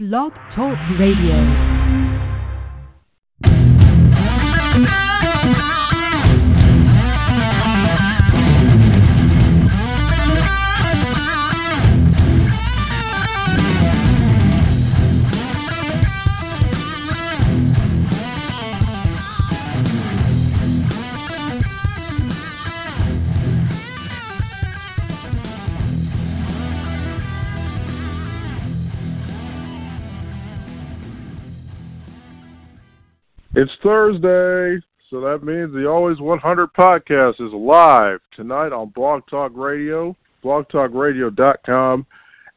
Blog Talk Radio. It's Thursday, so that means the Always 100 podcast is live tonight on Blog Talk Radio, blogtalkradio.com,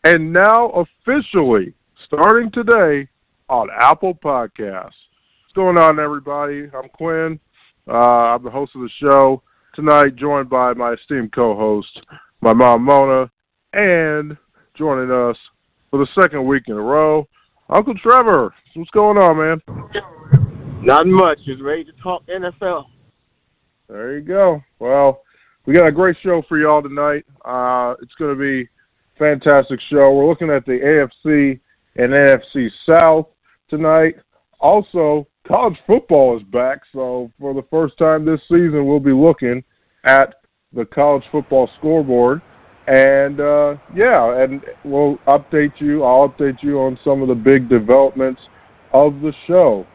and now officially, starting today, on Apple Podcasts. What's going on, everybody? I'm Quinn. I'm the host of the show tonight, joined by my esteemed co-host, my mom, Mona, and joining us for the second week in a row, Uncle Trevor. What's going on, man? Not much. Just ready to talk NFL. There you go. Well, we got a great show for y'all tonight. It's going to be a fantastic show. We're looking at the AFC and NFC South tonight. Also, college football is back, so for the first time this season, we'll be looking at the college football scoreboard. And, and we'll update you. I'll update you on some of the big developments of the show.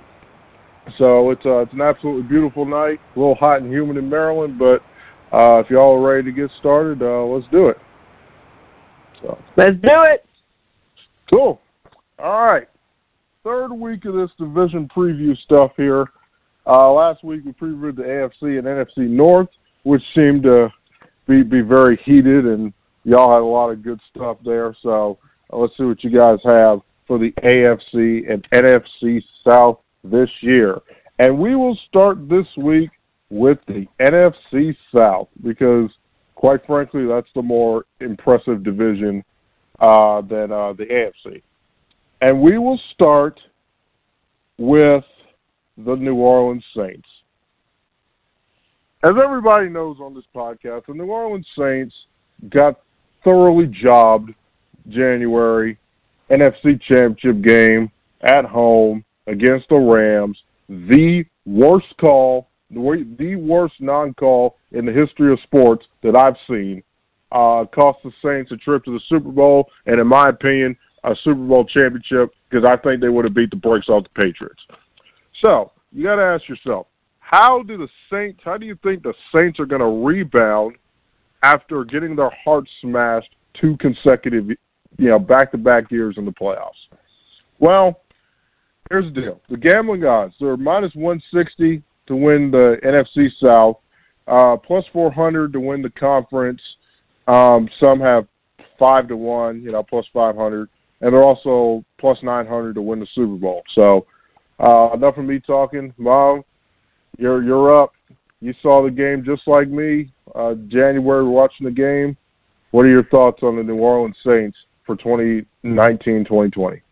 So it's an absolutely beautiful night, a little hot and humid in Maryland, but if y'all are ready to get started, let's do it. So. Let's do it! Cool. All right. Third week of this division preview stuff here. Last week we previewed the AFC and NFC North, which seemed to be very heated, and y'all had a lot of good stuff there. So let's see what you guys have for the AFC and NFC South this year. And we will start this week with the NFC South because, quite frankly, that's the more impressive division than the AFC. And we will start with the New Orleans Saints. As everybody knows on this podcast, the New Orleans Saints got thoroughly jobbed January, NFC Championship game at home, against the Rams, the worst non-call in the history of sports that I've seen. Cost the Saints a trip to the Super Bowl, and in my opinion, a Super Bowl championship, because I think they would have beat the brakes off the Patriots. So, you got to ask yourself, how do you think the Saints are going to rebound after getting their hearts smashed two consecutive, back-to-back years in the playoffs? Well, here's the deal. The gambling odds, they're minus 160 to win the NFC South, plus 400 to win the conference. Some have 5 to 1, plus 500. And they're also plus 900 to win the Super Bowl. So enough of me talking. Mom, you're up. You saw the game just like me. January, we're watching the game. What are your thoughts on the New Orleans Saints for 2019-2020?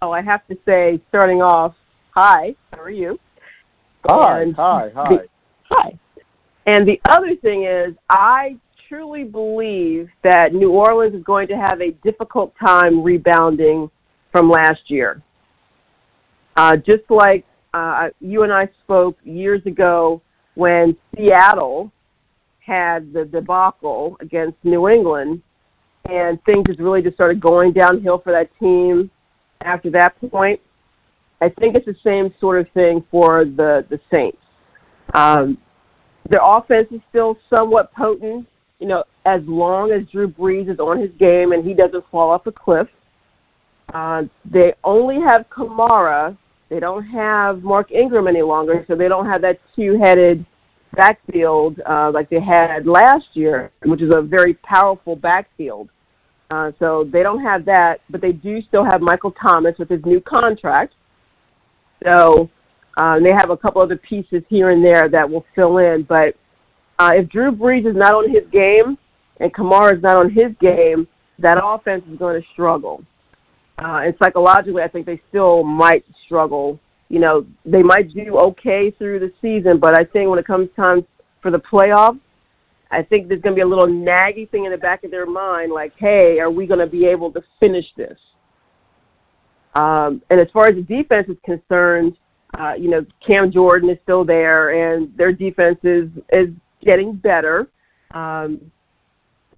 Well, I have to say, starting off, hi, how are you? Hi. And the other thing is, I truly believe that New Orleans is going to have a difficult time rebounding from last year. Just like you and I spoke years ago when Seattle had the debacle against New England, and things just really just started going downhill for that team. After that point, I think it's the same sort of thing for the Saints. Their offense is still somewhat potent, as long as Drew Brees is on his game and he doesn't fall off a cliff. They only have Kamara. They don't have Mark Ingram any longer, so they don't have that two-headed backfield like they had last year, which is a very powerful backfield. So they don't have that, but they do still have Michael Thomas with his new contract. So they have a couple other pieces here and there that will fill in. But if Drew Brees is not on his game and Kamara is not on his game, that offense is going to struggle. And psychologically, I think they still might struggle. They might do okay through the season, but I think when it comes time for the playoffs, I think there's going to be a little naggy thing in the back of their mind, like, hey, are we going to be able to finish this? And as far as the defense is concerned, Cam Jordan is still there, and their defense is getting better. So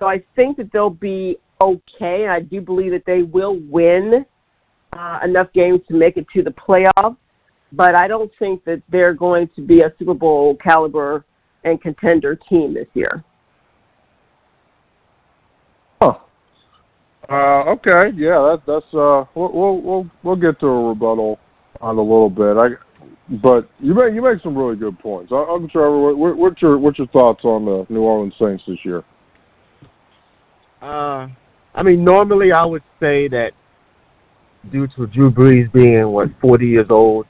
I think that they'll be okay, and I do believe that they will win enough games to make it to the playoffs. But I don't think that they're going to be a Super Bowl caliber and contender team this year. Oh, okay, yeah, that's we'll get to a rebuttal on a little bit. But you make some really good points. I'm Trevor. What's your thoughts on the New Orleans Saints this year? Normally I would say that due to Drew Brees being, 40 years old,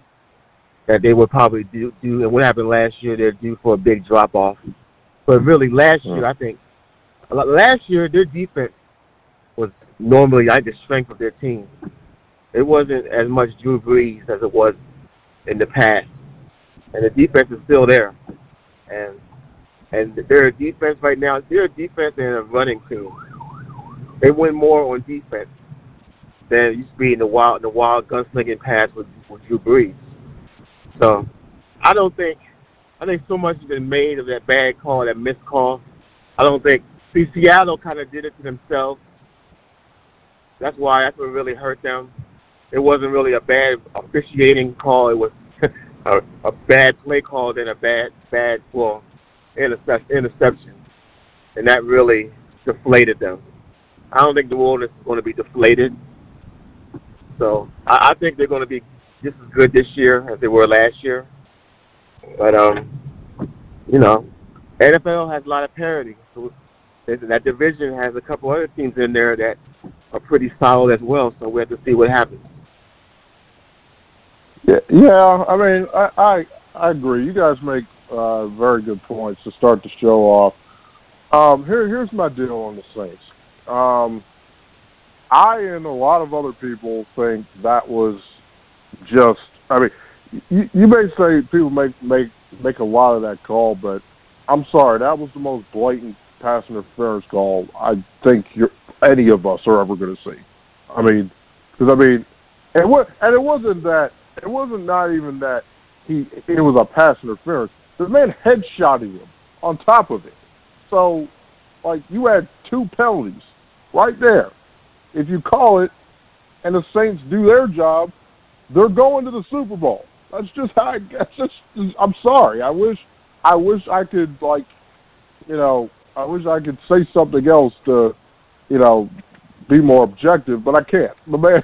that they would probably do and what happened last year, they're due for a big drop-off. But really, last year their defense was normally the strength of their team. It wasn't as much Drew Brees as it was in the past. And the defense is still there. And their defense right now, they're a defense and a running team. They win more on defense than it used to be in the wild gunslinging past with Drew Brees. So I think so much has been made of that bad call, that missed call. Seattle kind of did it to themselves. That's what really hurt them. It wasn't really a bad officiating call. It was a bad play call, then a bad interception. And that really deflated them. I don't think the world is going to be deflated. So I think they're going to be just as good this year as they were last year. But, NFL has a lot of parity. So that division has a couple other teams in there that are pretty solid as well. So we have to see what happens. Yeah, I agree. You guys make very good points to start the show off. Here's my deal on the Saints. I and a lot of other people think that was just, you may say people make a lot of that call, but I'm sorry, that was the most blatant pass interference call I think any of us are ever going to see. It was a pass interference. The man headshotted him on top of it. So, you had two penalties right there. If you call it and the Saints do their job, they're going to the Super Bowl. That's just how I'm sorry. I wish I could, I wish I could say something else to, be more objective, but I can't. The man,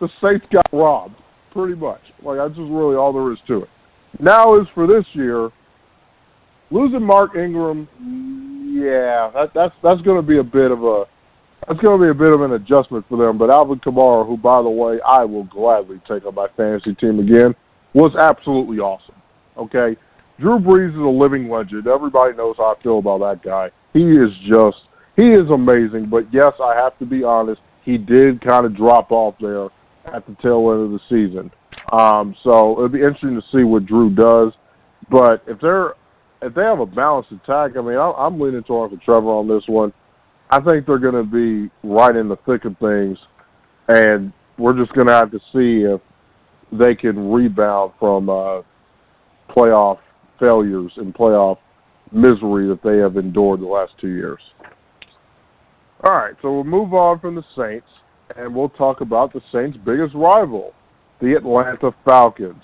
the Saints got robbed, pretty much. That's just really all there is to it. Now is for this year, losing Mark Ingram, yeah, that's going to be a bit of an adjustment for them. But Alvin Kamara, who, by the way, I will gladly take on my fantasy team again, was absolutely awesome. Okay, Drew Brees is a living legend. Everybody knows how I feel about that guy. He is amazing. But yes, I have to be honest, he did kind of drop off there at the tail end of the season. So it'll be interesting to see what Drew does. But if they have a balanced attack, I'm leaning toward Trevor on this one. I think they're going to be right in the thick of things, and we're just going to have to see if they can rebound from playoff failures and playoff misery that they have endured the last 2 years. All right, so we'll move on from the Saints, and we'll talk about the Saints' biggest rival, the Atlanta Falcons,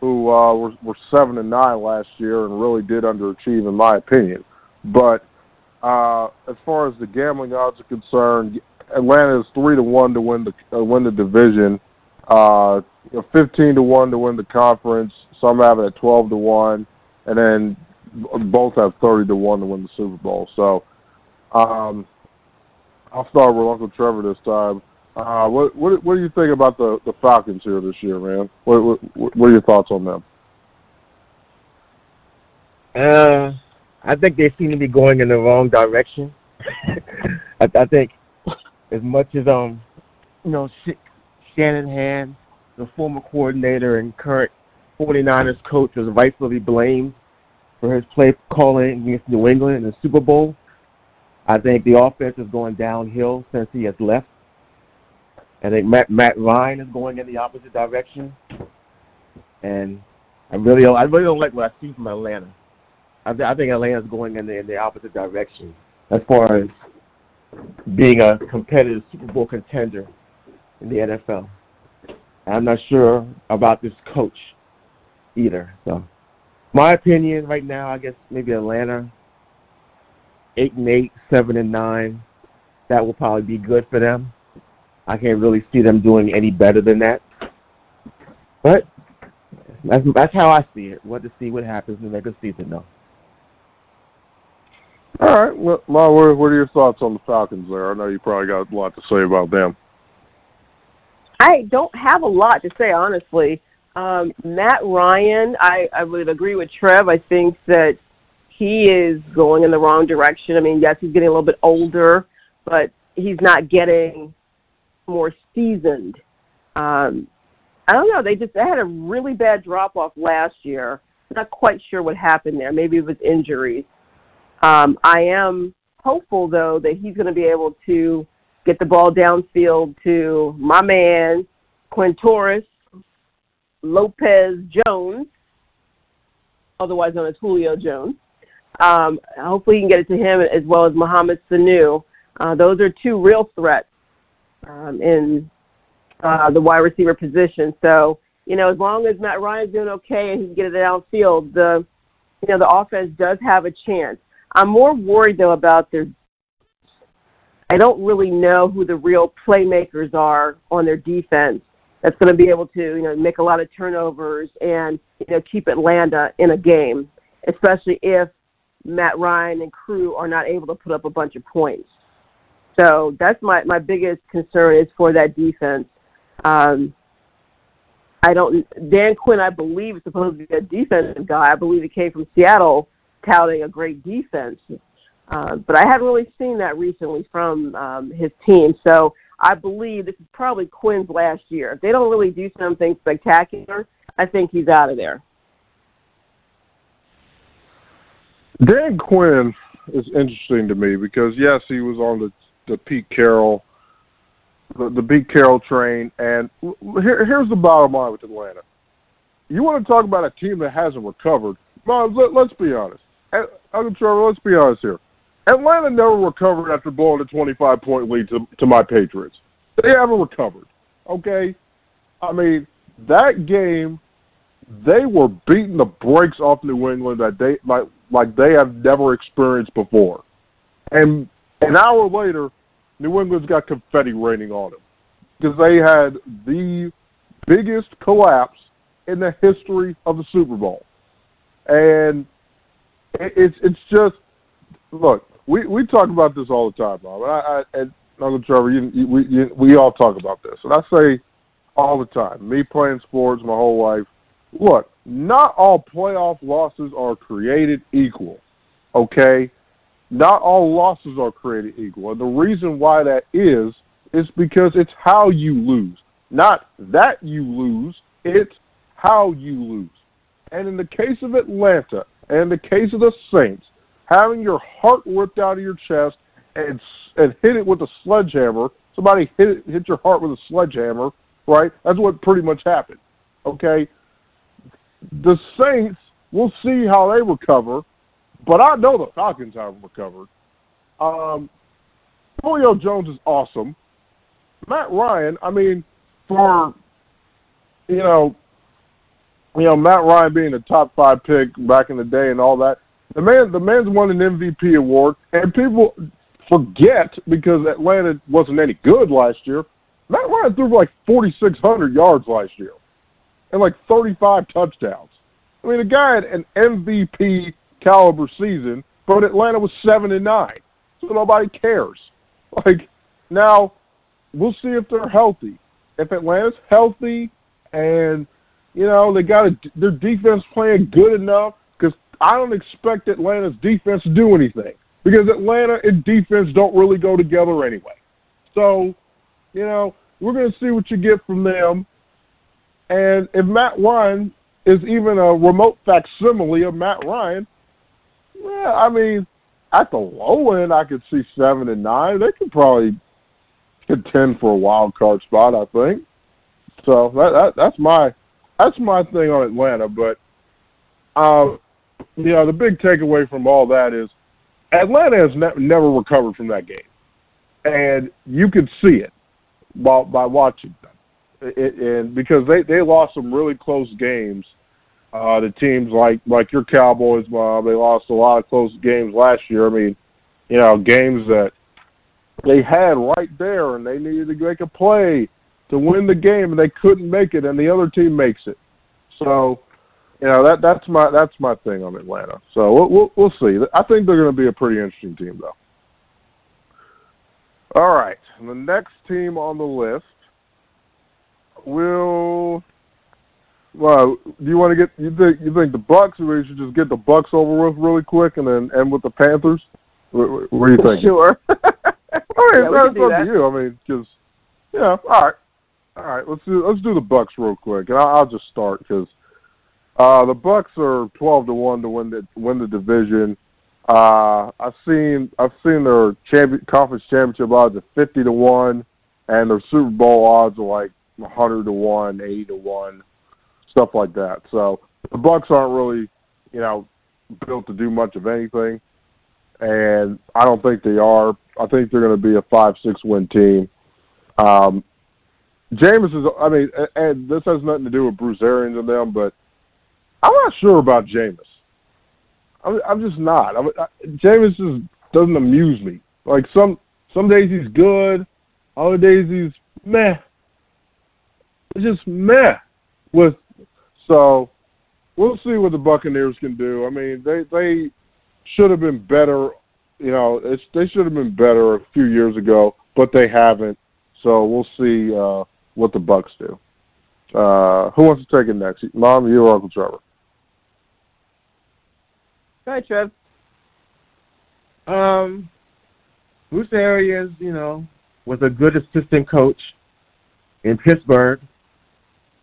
who were 7-9 last year and really did underachieve, in my opinion. But as far as the gambling odds are concerned, Atlanta is 3-1 to win the division, 15-1 to win the conference. Some have it at 12-1, and then both have 30-1 to win the Super Bowl. So I'll start with Uncle Trevor this time. What do you think about the Falcons here this year, man? What are your thoughts on them? I think they seem to be going in the wrong direction. I think as much as Shanahan, the former coordinator and current 49ers coach, was rightfully blamed for his play calling against New England in the Super Bowl. I think the offense is going downhill since he has left. I think Matt Ryan is going in the opposite direction, and I really don't like what I see from Atlanta. I think Atlanta's going in the opposite direction as far as being a competitive Super Bowl contender in the NFL. I'm not sure about this coach either. So, my opinion right now, I guess maybe Atlanta, 8-8, 7-9, that will probably be good for them. I can't really see them doing any better than that. But that's how I see it. We'll have to see what happens in the next season, though. All right. Well, Ma, what are your thoughts on the Falcons there? I know you probably got a lot to say about them. I don't have a lot to say, honestly. Matt Ryan, I would agree with Trev. I think that he is going in the wrong direction. I mean, yes, he's getting a little bit older, but he's not getting more seasoned. I don't know. They had a really bad drop-off last year. Not quite sure what happened there. Maybe it was injuries. I am hopeful, though, that he's going to be able to get the ball downfield to my man, Quintoris Lopez Jones, otherwise known as Julio Jones. Hopefully he can get it to him as well as Mohamed Sanu. Those are two real threats in the wide receiver position. So, you know, as long as Matt Ryan's doing okay and he can get it downfield, the offense does have a chance. I'm more worried, though, about their – I don't really know who the real playmakers are on their defense that's going to be able to, make a lot of turnovers and, keep Atlanta in a game, especially if Matt Ryan and crew are not able to put up a bunch of points. So that's my biggest concern is for that defense. Dan Quinn, I believe, is supposed to be a defensive guy. I believe he came from Seattle touting a great defense. But I haven't really seen that recently from his team. So I believe this is probably Quinn's last year. If they don't really do something spectacular, I think he's out of there. Dan Quinn is interesting to me because, yes, he was on the Pete Carroll the Pete Carroll train, and here's the bottom line with Atlanta. You want to talk about a team that hasn't recovered. Well, let's be honest. Uncle Trevor, let's be honest here. Atlanta never recovered after blowing a 25-point lead to my Patriots. They haven't recovered, okay? I mean, that game, they were beating the brakes off New England that they like they have never experienced before. And an hour later, New England's got confetti raining on them because they had the biggest collapse in the history of the Super Bowl. And it's just, look, we talk about this all the time, Bob. And Uncle Trevor, we all talk about this. And I say all the time, me playing sports my whole life, look, not all playoff losses are created equal, okay? Not all losses are created equal. And the reason why that is because it's how you lose. Not that you lose, it's how you lose. And in the case of Atlanta, and in the case of the Saints, having your heart ripped out of your chest and hit it with a sledgehammer, somebody hit your heart with a sledgehammer, right? That's what pretty much happened, okay? The Saints, we'll see how they recover. But I know the Falcons haven't recovered. Julio Jones is awesome. Matt Ryan, I mean, for Matt Ryan being a top 5 pick back in the day and all that, the man's won an MVP award, and people forget because Atlanta wasn't any good last year. Matt Ryan threw for like 4,600 yards last year and like 35 touchdowns. I mean, the guy had an MVP caliber season, but Atlanta was 7-9, so nobody cares. Like, now, we'll see if they're healthy. If Atlanta's healthy and, they got their defense playing good enough, because I don't expect Atlanta's defense to do anything, because Atlanta and defense don't really go together anyway. So, we're going to see what you get from them. And if Matt Ryan is even a remote facsimile of Matt Ryan, yeah, I mean, at the low end, I could see 7-9. They could probably contend for a wild card spot, I think. So that's my thing on Atlanta. But you know, the big takeaway from all that is Atlanta has never recovered from that game, and you could see it by watching them. And because they lost some really close games to teams like your Cowboys, Bob. They lost a lot of close games last year. I mean, you know, games that they had right there and they needed to make a play to win the game, and they couldn't make it, and the other team makes it. So, you know, that's my thing on Atlanta. So we'll see. I think they're going to be a pretty interesting team, though. All right, the next team on the list. Do you want to get you think the Bucs, or we should just get the Bucs over with really quick and then end with the Panthers? What do you think? Sure. I mean, yeah, that's up to you. I mean, because you know, all right. Let's do the Bucs real quick, and I'll just start because the Bucs are 12-1 to win the division. I've seen their conference championship odds at 50-1, and their Super Bowl odds are like 100-1, 80-1, stuff like that. So the Bucs aren't really, you know, built to do much of anything, and I don't think they are. I think they're going to be a 5-6 win team. And this has nothing to do with Bruce Arians and them, but I'm not sure about Jameis. I'm just not. Jameis just doesn't amuse me. Like some days he's good, other days he's meh. It's just meh. So we'll see what the Buccaneers can do. I mean, they should have been better. You know, they should have been better a few years ago, but they haven't. So we'll see what the Bucs do. Who wants to take it next? Mom, you or Uncle Trevor? Hi, Trev. Bruce Arians, you know, was a good assistant coach in Pittsburgh.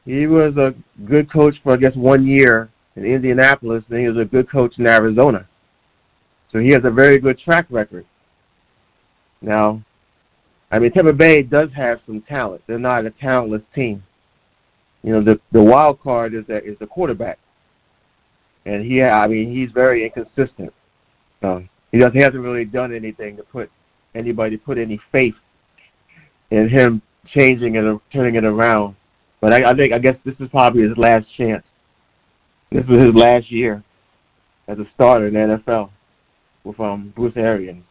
He was a good coach for, I guess, 1 year in Indianapolis, and he was a good coach in Arizona. So he has a very good track record. Now, I mean, Tampa Bay does have some talent. They're not a talentless team. You know, the wild card is the quarterback, and he's very inconsistent. So he hasn't really done anything to put any faith in him changing and turning it around. But I guess this is probably his last chance. This was his last year as a starter in the NFL with Bruce Arians.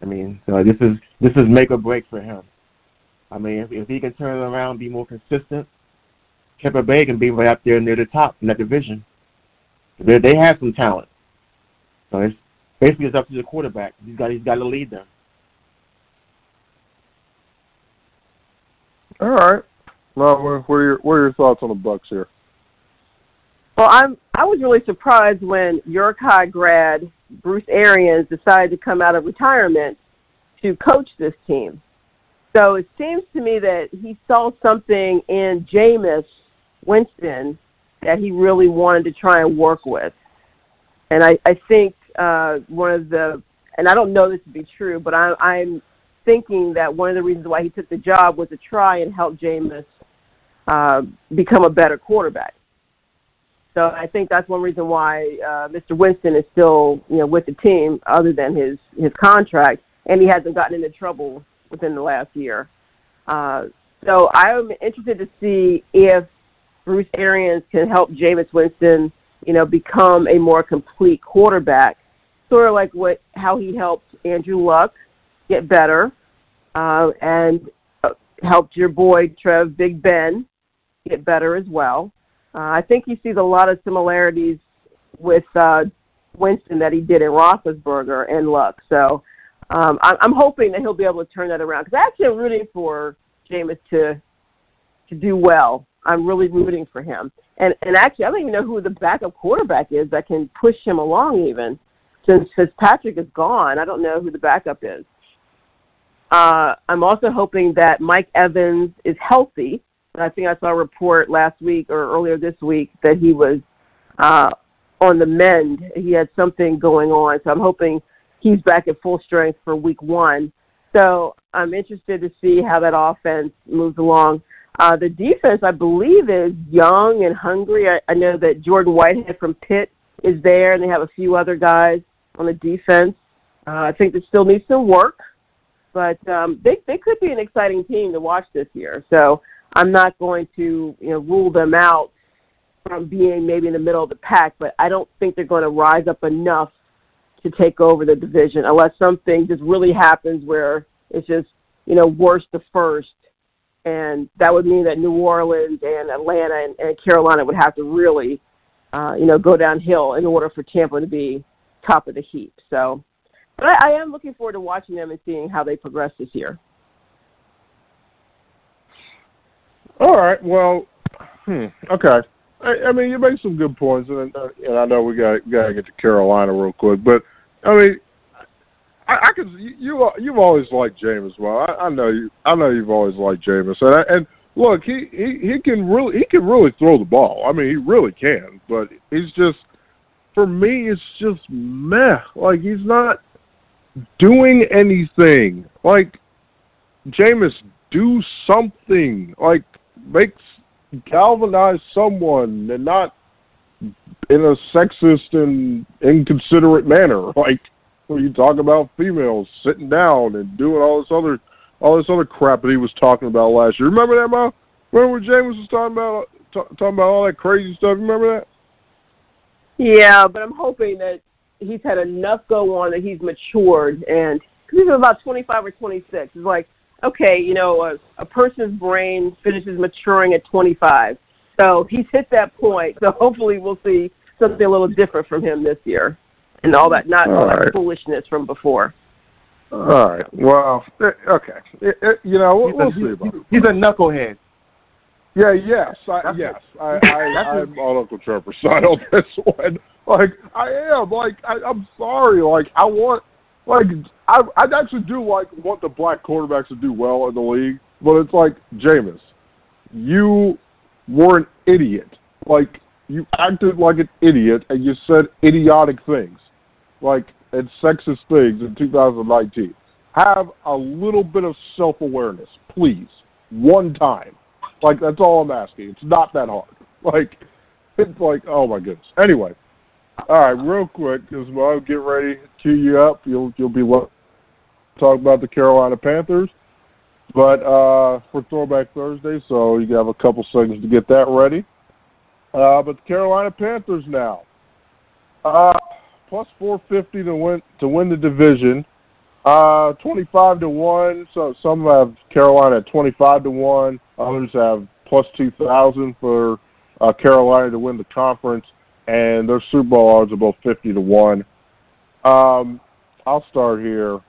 I mean, so this is make or break for him. I mean, if he can turn it around, be more consistent, Tampa Bay can be right up there near the top in that division. They have some talent. So it's up to the quarterback. He's got to lead them. All right. Well, what are your thoughts on the Bucs here? Well, I was really surprised when York High grad Bruce Arians decided to come out of retirement to coach this team. So it seems to me that he saw something in Jameis Winston that he really wanted to try and work with. And I think and I don't know this to be true, but I'm thinking that one of the reasons why he took the job was to try and help Jameis become a better quarterback. So I think that's one reason why Mr. Winston is still, you know, with the team, other than his contract, and he hasn't gotten into trouble within the last year. So I'm interested to see if Bruce Arians can help Jameis Winston, you know, become a more complete quarterback, sort of like how he helped Andrew Luck get better, and helped your boy Trev Big Ben get better as well. I think he sees a lot of similarities with Winston that he did in Roethlisberger and Luck. So I'm hoping that he'll be able to turn that around, because actually I'm rooting for Jameis to do well. I'm really rooting for him. And actually, I don't even know who the backup quarterback is that can push him along even. Since Fitzpatrick is gone, I don't know who the backup is. I'm also hoping that Mike Evans is healthy. I think I saw a report last week or earlier this week that he was on the mend. He had something going on, so I'm hoping he's back at full strength for week 1. So I'm interested to see how that offense moves along. The defense, I believe, is young and hungry. I know that Jordan Whitehead from Pitt is there, and they have a few other guys on the defense. I think they still need some work, but they could be an exciting team to watch this year. So I'm not going to rule them out from being maybe in the middle of the pack, but I don't think they're going to rise up enough to take over the division unless something just really happens where it's just, worst to first. And that would mean that New Orleans and Atlanta and Carolina would have to really, go downhill in order for Tampa to be top of the heap. So, but I am looking forward to watching them and seeing how they progress this year. All right. Well, okay. I mean, you made some good points, and I know we got to get to Carolina real quick. But I mean, I could you've always liked Jameis. Well, I know you've always liked Jameis, and look, he can really throw the ball. I mean, he really can. But he's just, for me, it's just meh. Like, he's not doing anything. Like, Jameis, do something. Like, galvanize someone, and not in a sexist and inconsiderate manner. Like, when you talk about females sitting down and doing all this other crap that he was talking about last year. Remember that, Mo? Remember when Jameis was talking about all that crazy stuff? Remember that? Yeah, but I'm hoping that he's had enough go on that he's matured, and because he's about 25 or 26. It's like, okay, a person's brain finishes maturing at 25. So he's hit that point. So hopefully we'll see something a little different from him this year and all that, not all that foolishness from before. All right. Well, okay. We'll see about it. He's a knucklehead. Yeah, yes. I'm on Uncle Trevor's side on this one. Like, I am. Like, I'm sorry. Like, I want... Like, I actually do want the black quarterbacks to do well in the league, but it's like, Jameis, you were an idiot. Like, you acted like an idiot, and you said idiotic things, like, and sexist things in 2019. Have a little bit of self-awareness, please, one time. Like, that's all I'm asking. It's not that hard. Like, it's like, oh my goodness. Anyway. All right, real quick, because I'll get ready to cue you up. You'll be talking about the Carolina Panthers. But for Throwback Thursday, so you have a couple seconds to get that ready. But the Carolina Panthers now. Plus 450 to win the division. 25-1. So some have Carolina at 25-1. Others have plus 2,000 for Carolina to win the conference. And their Super Bowl odds are both 50-1. I'll start here.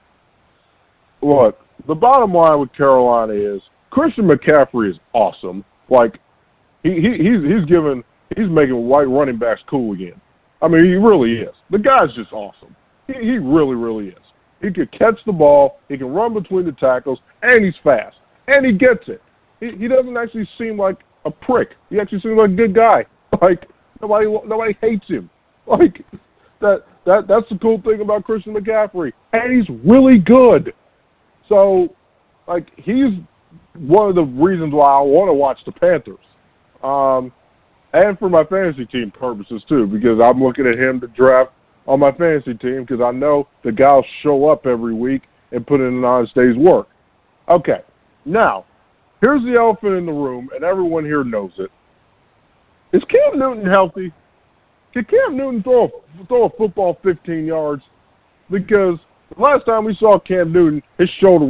Look, the bottom line with Carolina is Christian McCaffrey is awesome. Like, he's making white running backs cool again. I mean, he really is. The guy's just awesome. He really, really is. He can catch the ball. He can run between the tackles, and he's fast. And he gets it. He doesn't actually seem like a prick. He actually seems like a good guy. Like. Nobody hates him. Like, that's the cool thing about Christian McCaffrey. And he's really good. So, like, he's one of the reasons why I want to watch the Panthers. And for my fantasy team purposes, too, because I'm looking at him to draft on my fantasy team because I know the guy will show up every week and put in an honest day's work. Okay. Now, here's the elephant in the room, and everyone here knows it. Is Cam Newton healthy? Can Cam Newton throw a football 15 yards? Because last time we saw Cam Newton, his arm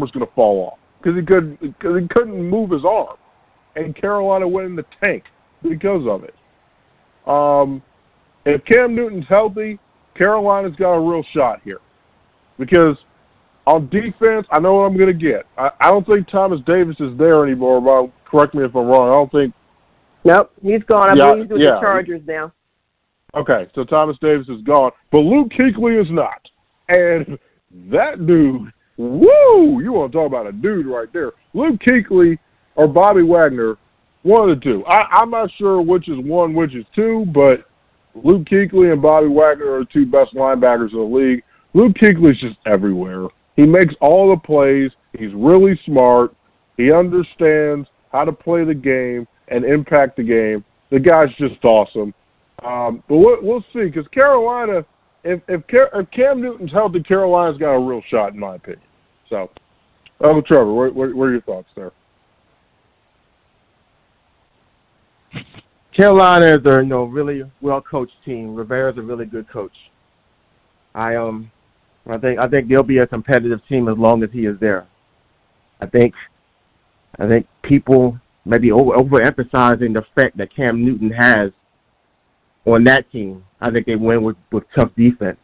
was going to fall off because he couldn't move his arm, and Carolina went in the tank because of it. If Cam Newton's healthy, Carolina's got a real shot here because on defense, I know what I'm going to get. I don't think Thomas Davis is there anymore. But correct me if I'm wrong. I don't think. Nope, he's gone. I believe he's with the Chargers now. Okay, so Thomas Davis is gone, but Luke Kuechly is not. And that dude, woo, you want to talk about a dude right there. Luke Kuechly or Bobby Wagner, one of the two. I'm not sure which is one, which is two, but Luke Kuechly and Bobby Wagner are the two best linebackers in the league. Luke Kuechly's just everywhere. He makes all the plays. He's really smart. He understands how to play the game and impact the game. The guy's just awesome. But we'll see, because Carolina, if Cam Newton's healthy, Carolina's got a real shot, in my opinion. So, Trevor, what are your thoughts there? Carolina is a really well-coached team. Rivera's a really good coach. I think they'll be a competitive team as long as he is there. I think people maybe overemphasizing the effect that Cam Newton has on that team. I think they win with tough defense.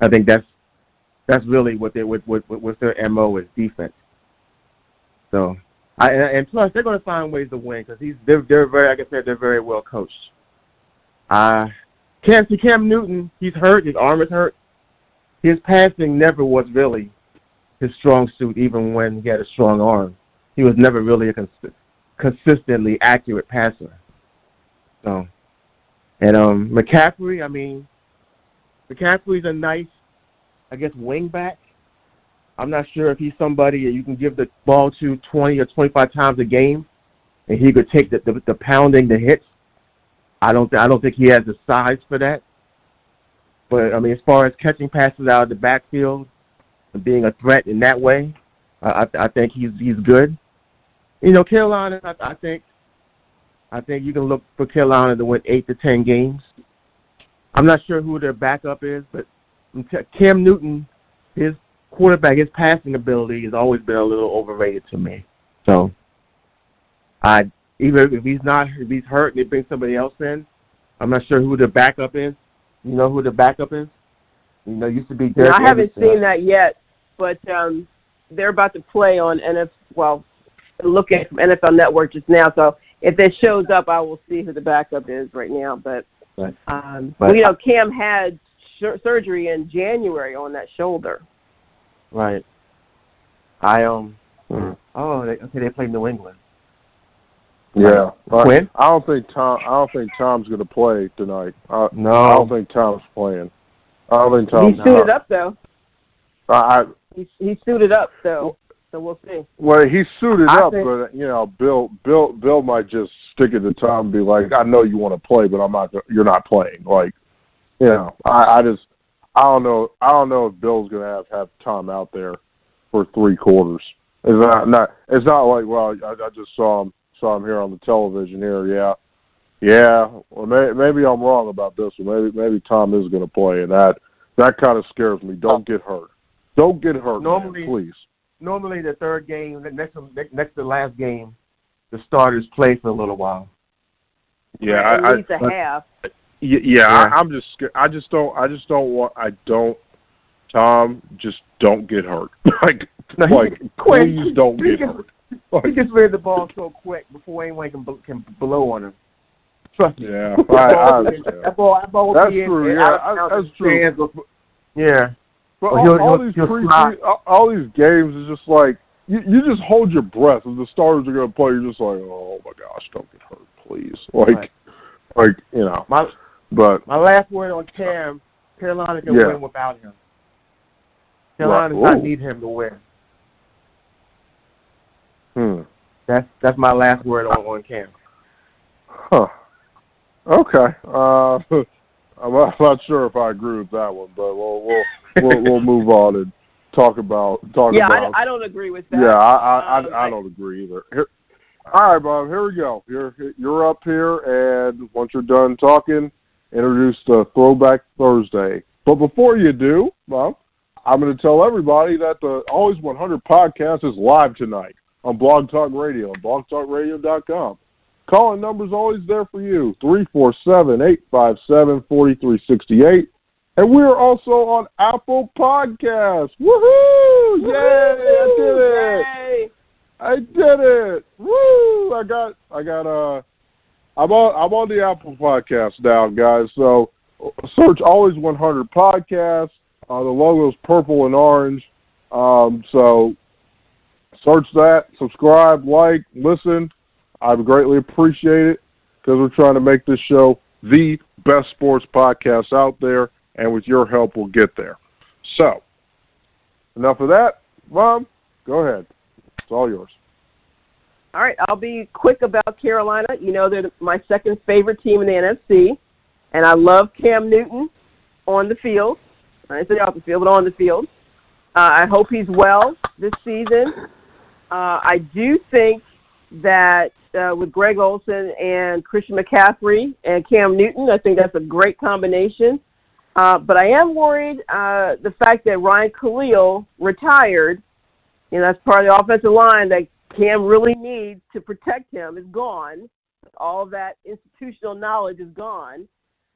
I think that's really what their MO is, defense. So, and plus they're going to find ways to win because they're very well coached. Cam Newton, he's hurt. His arm is hurt. His passing never was really his strong suit, even when he had a strong arm. He was never really a consistently accurate passer. So, and McCaffrey, McCaffrey's a nice, wing back. I'm not sure if he's somebody that you can give the ball to 20 or 25 times a game, and he could take the pounding, the hits. I don't think he has the size for that. But, as far as catching passes out of the backfield and being a threat in that way, I think he's good. Carolina, I think you can look for Carolina to win 8 to 10 games. I'm not sure who their backup is, but Cam Newton, his quarterback, his passing ability has always been a little overrated to me. So, even if he's hurt and they bring somebody else in, I'm not sure who their backup is. You know who the backup is? It used to be Derrick. I haven't seen that yet, but they're about to play on NFL. Well, looking from NFL Network just now, so if it shows up, I will see who the backup is right now. But Cam had surgery in January on that shoulder. Right. They played New England. Yeah, when? I don't think Tom's going to play tonight. I don't think Tom's playing. He suited up though. He suited up though, so we'll see. Well, he suited up, but Bill might just stick it to Tom and be like, "I know you want to play, but I'm not. You're not playing." Like, I don't know if Bill's going to have Tom out there for three quarters. It's not like, well, I just saw him. I'm here on the television here, yeah. Well, maybe I'm wrong about this one. Maybe Tom is going to play, and that kind of scares me. Don't get hurt. Normally, man, please. Normally, the third game, next to the last game, the starters play for a little while. Yeah, at least a half. Yeah, I'm just scared. Tom, just don't get hurt. Please don't get hurt. He gets rid of the ball so quick before anyone can blow on him. Trust me. Yeah, I understand. That ball that's true. That's true. Yeah. But all these games is just like you just hold your breath. If the starters are going to play, you're just like, oh my gosh, don't get hurt, please. My last word on Cam: Carolina can win without him. Carolina does not need him to win. That's my last word on Cam. Huh. Okay. I'm not sure if I agree with that one, but we'll move on and talk about. Yeah, I don't agree with that. Yeah, I don't agree either. Here, all right, Bob. Here we go. You're up here, and once you're done talking, introduce the Throwback Thursday. But before you do, Bob, I'm going to tell everybody that the Always 100 podcast is live tonight on Blog Talk Radio, on blogtalkradio.com. Call-in number's always there for you, 347-857-4368. And we're also on Apple Podcasts. Woohoo! Yay! I did it! Woo! I'm on the Apple Podcasts now, guys. So search Always 100 Podcasts. The logo's purple and orange. So search that, subscribe, like, listen. I greatly appreciate it because we're trying to make this show the best sports podcast out there, and with your help, we'll get there. So, enough of that. Mom, go ahead. It's all yours. All right, I'll be quick about Carolina. You know, they're my second favorite team in the NFC, and I love Cam Newton on the field. I didn't say off the field, but on the field. I hope he's well this season. I do think that with Greg Olsen and Christian McCaffrey and Cam Newton, I think that's a great combination. But I am worried the fact that Ryan Khalil retired, you know, that's part of the offensive line that Cam really needs to protect him is gone. All that institutional knowledge is gone.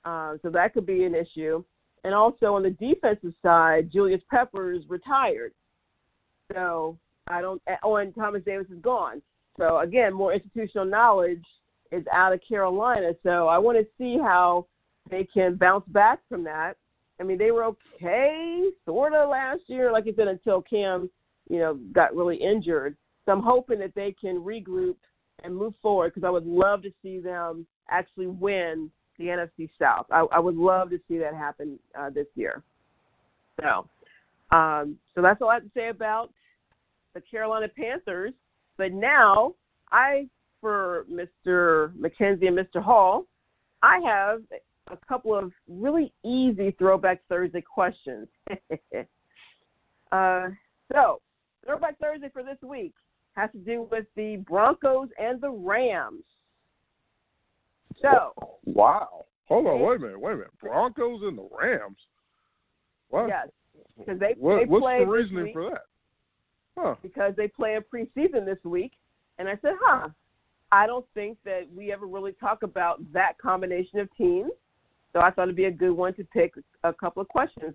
So that could be an issue. And also on the defensive side, Julius Peppers retired. So and Thomas Davis is gone. So again, more institutional knowledge is out of Carolina. So I want to see how they can bounce back from that. I mean, they were okay sort of last year, like you said, until Cam, you know, got really injured. So I'm hoping that they can regroup and move forward because I would love to see them actually win the NFC South. I would love to see that happen this year. So that's all I have to say about the Carolina Panthers. But now for Mr. McKenzie and Mr. Hall, I have a couple of really easy Throwback Thursday questions. So Throwback Thursday for this week has to do with the Broncos and the Rams. So. Wow. Hold on. Wait a minute. Broncos and the Rams? What? Yes. Because what's the reasoning for that? Huh. Because they play a preseason this week. And I said, I don't think that we ever really talk about that combination of teams. So I thought it'd be a good one to pick a couple of questions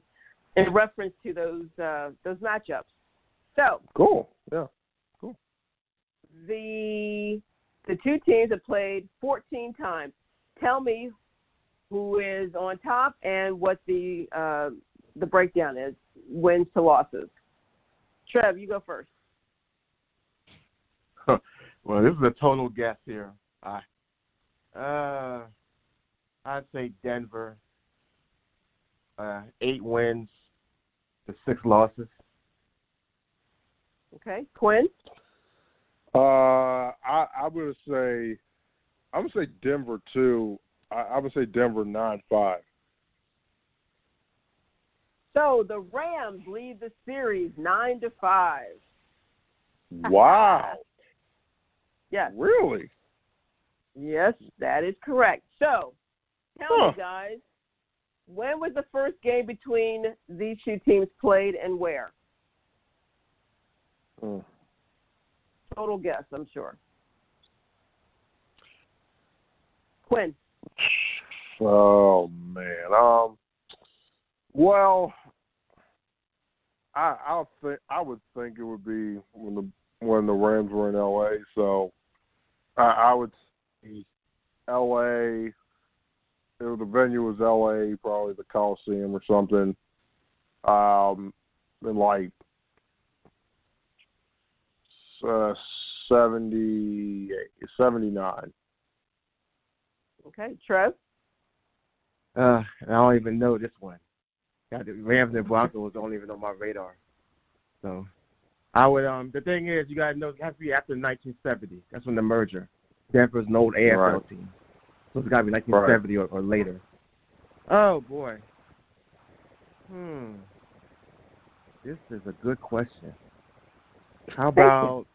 in reference to those matchups. So cool. Yeah. Cool. The two teams have played 14 times. Tell me who is on top and what the breakdown is, wins to losses. Trev, you go first. Well, this is a total guess here. I'd say Denver, 8 wins to 6 losses. Okay. Quinn? I would say Denver 2. I would say Denver 9-5. So the Rams lead the series 9-5. Wow. Yes. Really? Yes, that is correct. So tell me, guys, when was the first game between these two teams played and where? Total guess, I'm sure. Quinn. Oh, man. Well, I would think it would be when the Rams were in L.A., so I would say L.A. The venue was L.A., probably the Coliseum or something, and like 79. Okay, Trev? I don't even know this one. God, the Rams and Broncos don't even on my radar. So, I would. The thing is, you guys know it has to be after 1970. That's when the merger. Denver's an old AFL team, so it's got to be 1970 or later. Oh boy. This is a good question. How about?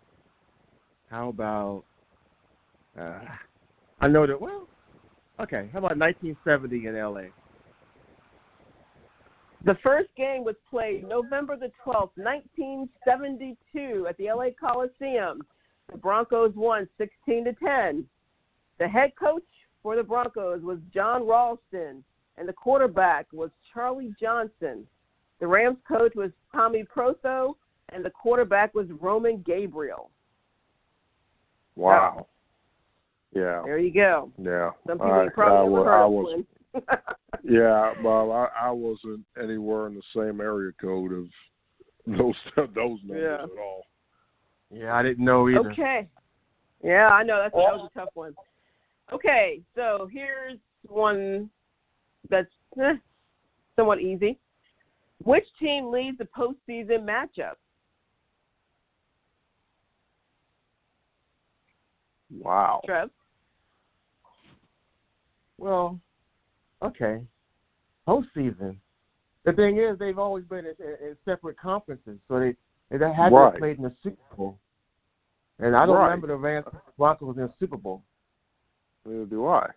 I know that. Well, okay. How about 1970 in L.A.? The first game was played November the 12th, 1972, at the L.A. Coliseum. The Broncos won 16-10. The head coach for the Broncos was John Ralston, and the quarterback was Charlie Johnson. The Rams coach was Tommy Protho, and the quarterback was Roman Gabriel. Wow. Yeah. There you go. Yeah. Some people probably never heard of. Yeah, well, I wasn't anywhere in the same area code of those numbers at all. Yeah, I didn't know either. Okay. Yeah, I know. That was a tough one. Okay, so here's one that's somewhat easy. Which team leads the postseason matchup? Wow. Trev? Well, okay. Postseason. The thing is, they've always been in separate conferences, so they haven't played in the Super Bowl. And I don't remember the Rams Broncos in the Super Bowl. Neither do I.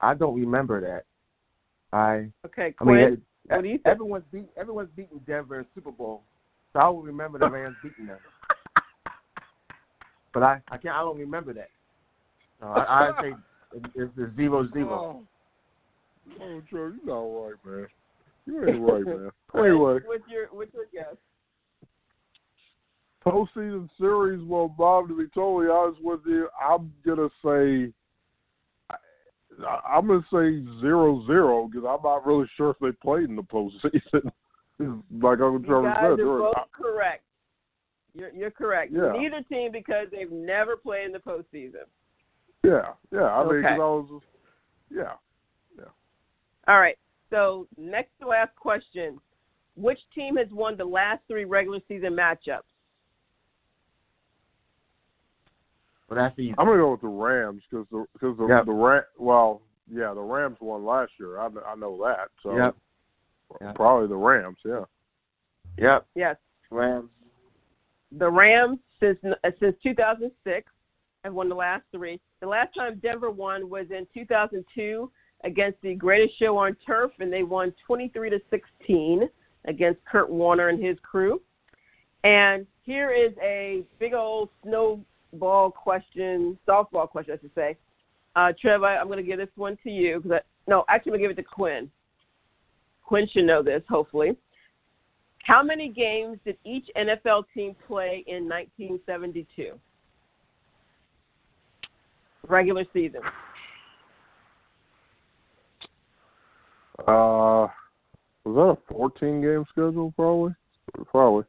I don't remember that. Okay, Quinn, what do you think? Everyone's beaten Denver in the Super Bowl, so I will remember the Rams beating them. But I don't remember that. So I say it's 0-0. Oh, Joe, you're not right, man. You ain't right, man. Anyway. What's your guess? Postseason series, well, Bob, to be totally honest with you, I'm going to say 0-0 because I'm not really sure if they played in the postseason. Like Uncle Trevor said. You're both correct. You're correct. Yeah. Neither team because they've never played in the postseason. Yeah. I mean, because I was just, yeah. All right. So next to last question, which team has won the last three regular season matchups? Well, that's easy. I'm gonna go with the Rams because the Rams won last year. I know that. So probably the Rams. Yeah. Yep. Yes. Rams. The Rams since 2006 have won the last three. The last time Denver won was in 2002 against the Greatest Show on Turf, and they won 23-16 against Kurt Warner and his crew. And here is a big old softball question, I should say. Trev, I'm going to give this one to you. I'm going to give it to Quinn. Quinn should know this, hopefully. How many games did each NFL team play in 1972? Regular season. Was that a 14-game schedule, probably? 14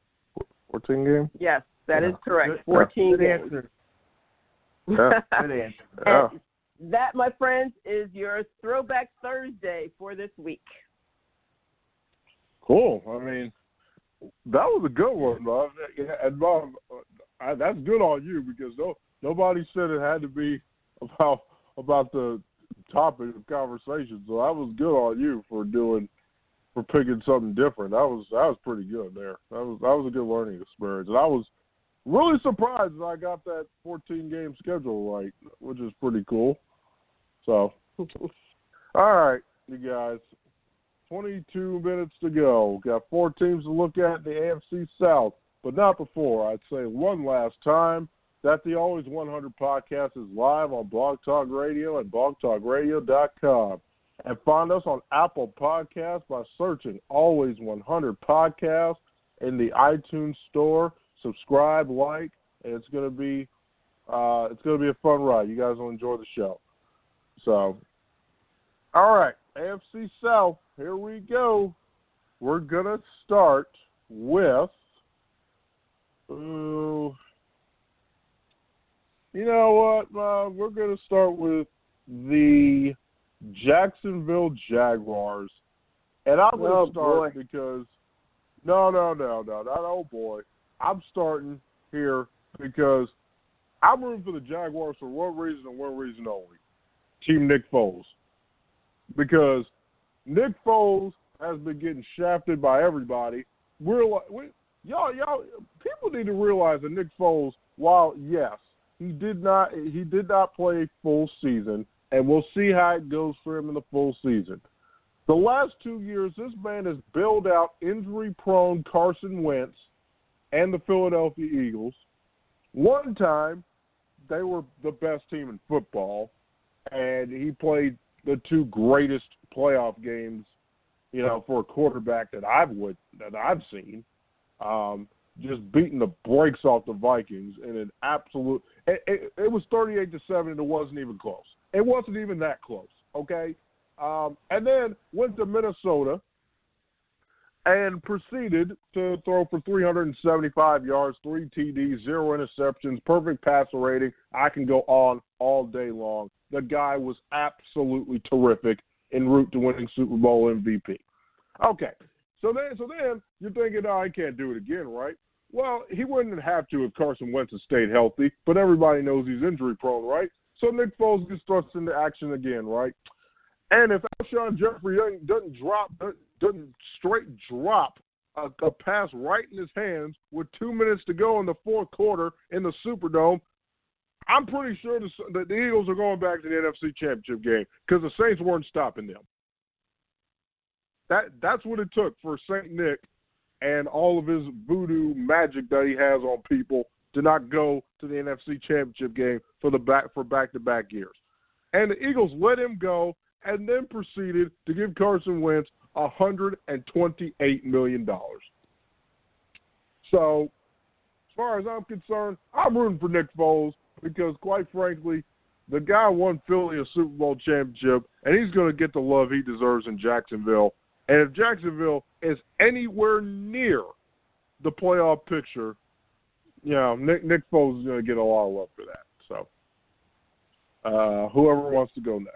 games? Yes, that is correct. 14 games. Yeah. Good answer. Yeah. That, my friends, is your Throwback Thursday for this week. Cool. I mean, that was a good one, Bob. And, Bob, that's good on you because nobody said it had to be about the topic of conversation. So that was good on you for picking something different. That was pretty good there. That was a good learning experience. And I was really surprised that I got that 14-game schedule right, which is pretty cool. So, all right, you guys. 22 minutes to go. Got four teams to look at in the AFC South, but not before I'd say one last time that the Always 100 podcast is live on Blog Talk Radio at blogtalkradio.com. And find us on Apple Podcasts by searching Always 100 Podcast in the iTunes store. Subscribe, like, and it's gonna be a fun ride. You guys will enjoy the show. So, all right, AFC South. Here we go. We're going to start with, you know what, we're going to start with the Jacksonville Jaguars. And I'm going to start because, no, not old boy. I'm starting here because I'm rooting for the Jaguars for one reason and one reason only. Team Nick Foles. Because Nick Foles has been getting shafted by everybody. Y'all, people need to realize that Nick Foles, while yes, he did not play a full season, and we'll see how it goes for him in the full season. The last 2 years, this man has bailed out injury-prone Carson Wentz and the Philadelphia Eagles. One time, they were the best team in football, and he played the two greatest playoff games, you know, for a quarterback that I've seen, just beating the brakes off the Vikings in an absolute. It was 38-7, and it wasn't even close. It wasn't even that close. Okay, and then went to Minnesota and proceeded to throw for 375 yards, 3 TDs, 0 interceptions, perfect passer rating. I can go on all day long. The guy was absolutely terrific en route to winning Super Bowl MVP. Okay, so then you're thinking, oh, he can't do it again, right? Well, he wouldn't have to if Carson Wentz had stayed healthy, but everybody knows he's injury-prone, right? So Nick Foles gets thrust into action again, right? And if Alshon Jeffrey doesn't straight drop a pass right in his hands with 2 minutes to go in the fourth quarter in the Superdome, I'm pretty sure that the Eagles are going back to the NFC Championship game because the Saints weren't stopping them. That's what it took for St. Nick and all of his voodoo magic that he has on people to not go to the NFC Championship game for back-to-back years. And the Eagles let him go and then proceeded to give Carson Wentz $128 million. So, as far as I'm concerned, I'm rooting for Nick Foles because, quite frankly, the guy won Philly a Super Bowl championship, and he's going to get the love he deserves in Jacksonville. And if Jacksonville is anywhere near the playoff picture, you know, Nick Foles is going to get a lot of love for that. So, whoever wants to go next.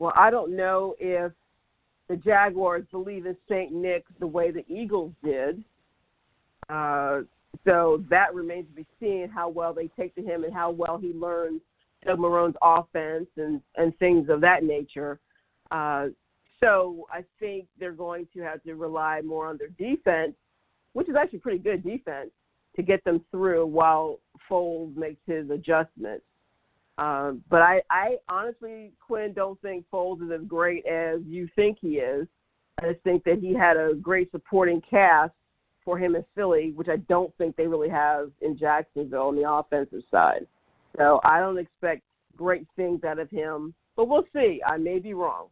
Well, I don't know if the Jaguars believe in St. Nick the way the Eagles did. So that remains to be seen how well they take to him and how well he learns Doug Marone's offense and things of that nature. So I think they're going to have to rely more on their defense, which is actually pretty good defense, to get them through while Foles makes his adjustments. But I honestly, Quinn, don't think Foles is as great as you think he is. I just think that he had a great supporting cast for him in Philly, which I don't think they really have in Jacksonville on the offensive side. So I don't expect great things out of him. But we'll see. I may be wrong.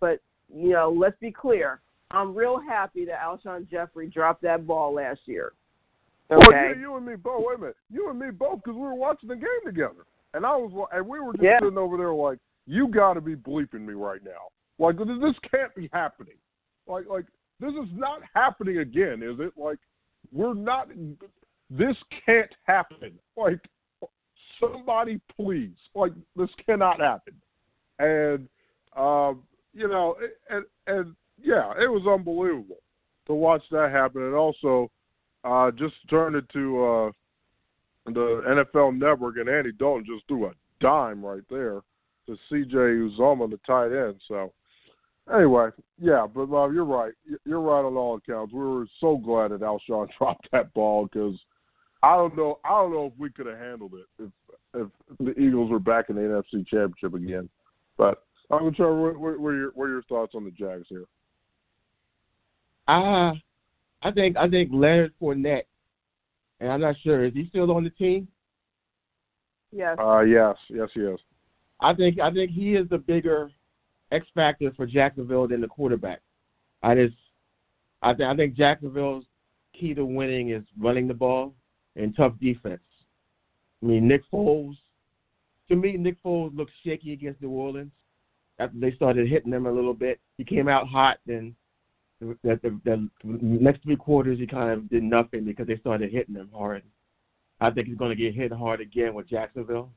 But, you know, let's be clear. I'm real happy that Alshon Jeffrey dropped that ball last year. Okay. Well, you and me both. Wait a minute. You and me both, because we were watching the game together. And we were just sitting over there like, you got to be bleeping me right now. Like, this can't be happening. Like this is not happening again, is it? Like, this can't happen. Like, somebody please. Like, this cannot happen. And, you know, and yeah, it was unbelievable to watch that happen. And also just turned it to the NFL Network, and Andy Dalton just threw a dime right there to C.J. Uzomah, the tight end. So, anyway, yeah, but Bob, you're right. You're right on all accounts. We were so glad that Alshon dropped that ball because I don't know if we could have handled it if the Eagles were back in the NFC Championship again. But I'm going to try. What are your thoughts on the Jags here? I think Leonard Fournette. And I'm not sure. Is he still on the team? Yes. Yes, he is. I think he is the bigger X factor for Jacksonville than the quarterback. I think Jacksonville's key to winning is running the ball and tough defense. I mean, Nick Foles looked shaky against New Orleans after they started hitting them a little bit. He came out hot, then. The next three quarters, he kind of did nothing because they started hitting him hard. I think he's going to get hit hard again with Jacksonville.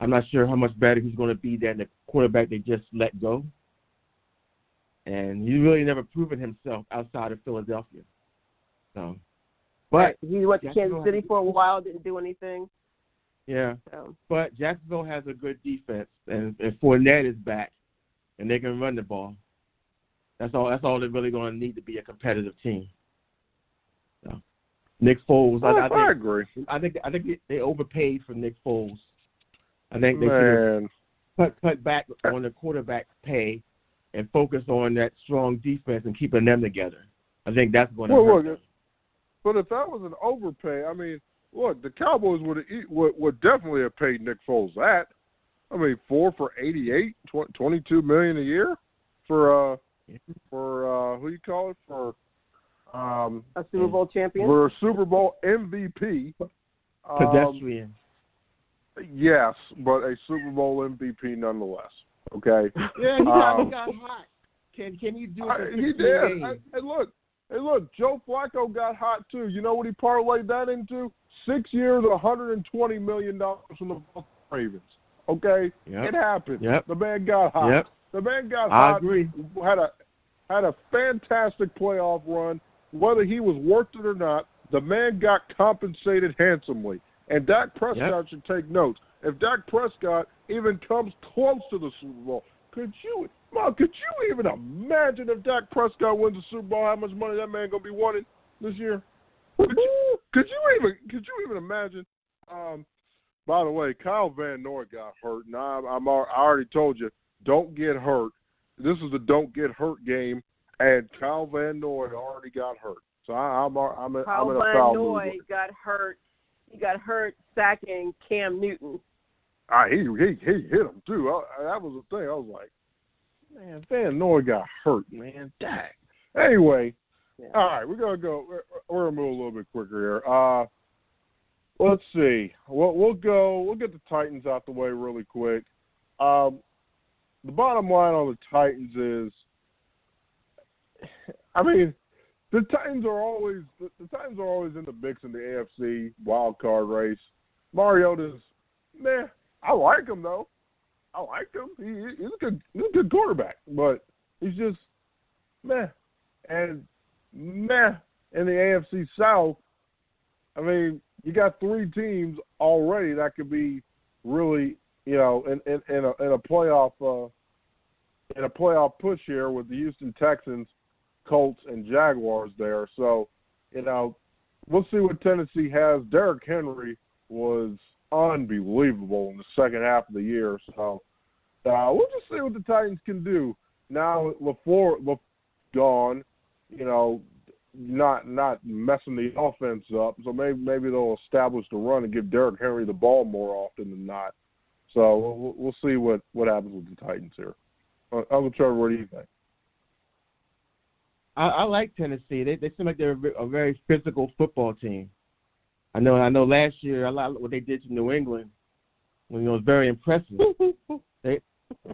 I'm not sure how much better he's going to be than the quarterback they just let go. And he's really never proven himself outside of Philadelphia. So, but he went to Kansas City for a while, didn't do anything. Yeah, so. But Jacksonville has a good defense, and Fournette is back, and they can run the ball. That's all they're really going to need to be a competitive team. So, Nick Foles. I agree. I think they overpaid for Nick Foles. I think they should cut back on the quarterback pay and focus on that strong defense and keeping them together. I think that's going to hurt them. But if that was an overpay, I mean, look, the Cowboys would definitely have paid Nick Foles that. I mean, 4 for $88, $22 million a year for. For who you call it? For a Super Bowl champion? For a Super Bowl MVP. Pedestrian. Yes, but a Super Bowl MVP nonetheless. Okay. Yeah, he got hot. Can you do it? He did. Hey, look, Joe Flacco got hot too. You know what he parlayed that into? 6 years, $120 million from the Baltimore Ravens. Okay? Yep. It happened. Yep. The man got hot. Yep. The man got hot. I agree. Had a had a fantastic playoff run. Whether he was worth it or not, the man got compensated handsomely. And Dak Prescott should take notes. If Dak Prescott even comes close to the Super Bowl, could you even imagine if Dak Prescott wins the Super Bowl, how much money that man going to be wanting this year? Could you even imagine? By the way, Kyle Van Noy got hurt, and I already told you, don't get hurt. This is a don't get hurt game, and Kyle Van Noy already got hurt. So I'm in a foul mood. Kyle Van Noy got hurt. He got hurt sacking Cam Newton. He hit him too. That was the thing. I was like, man, Van Noy got hurt, man. Dang. Anyway. Yeah. All right, we're going to go. We're going to move a little bit quicker here. Let's see. We'll get the Titans out the way really quick. The bottom line on the Titans is, I mean, the Titans are always in the mix in the AFC wild card race. Mariota's, man, I like him though. I like him. He's a good quarterback, but he's just, meh. And meh in the AFC South. I mean, you got three teams already that could be really, you know, in a playoff push here with the Houston Texans, Colts, and Jaguars there. So, you know, we'll see what Tennessee has. Derrick Henry was unbelievable in the second half of the year. So, we'll just see what the Titans can do. Now, LaFleur gone, you know, not messing the offense up. So maybe they'll establish the run and give Derrick Henry the ball more often than not. So we'll see what happens with the Titans here. Uncle Trevor, what do you think? I like Tennessee. They seem like they're a very physical football team. I know. Last year, a lot of what they did to New England, you know, was very impressive. They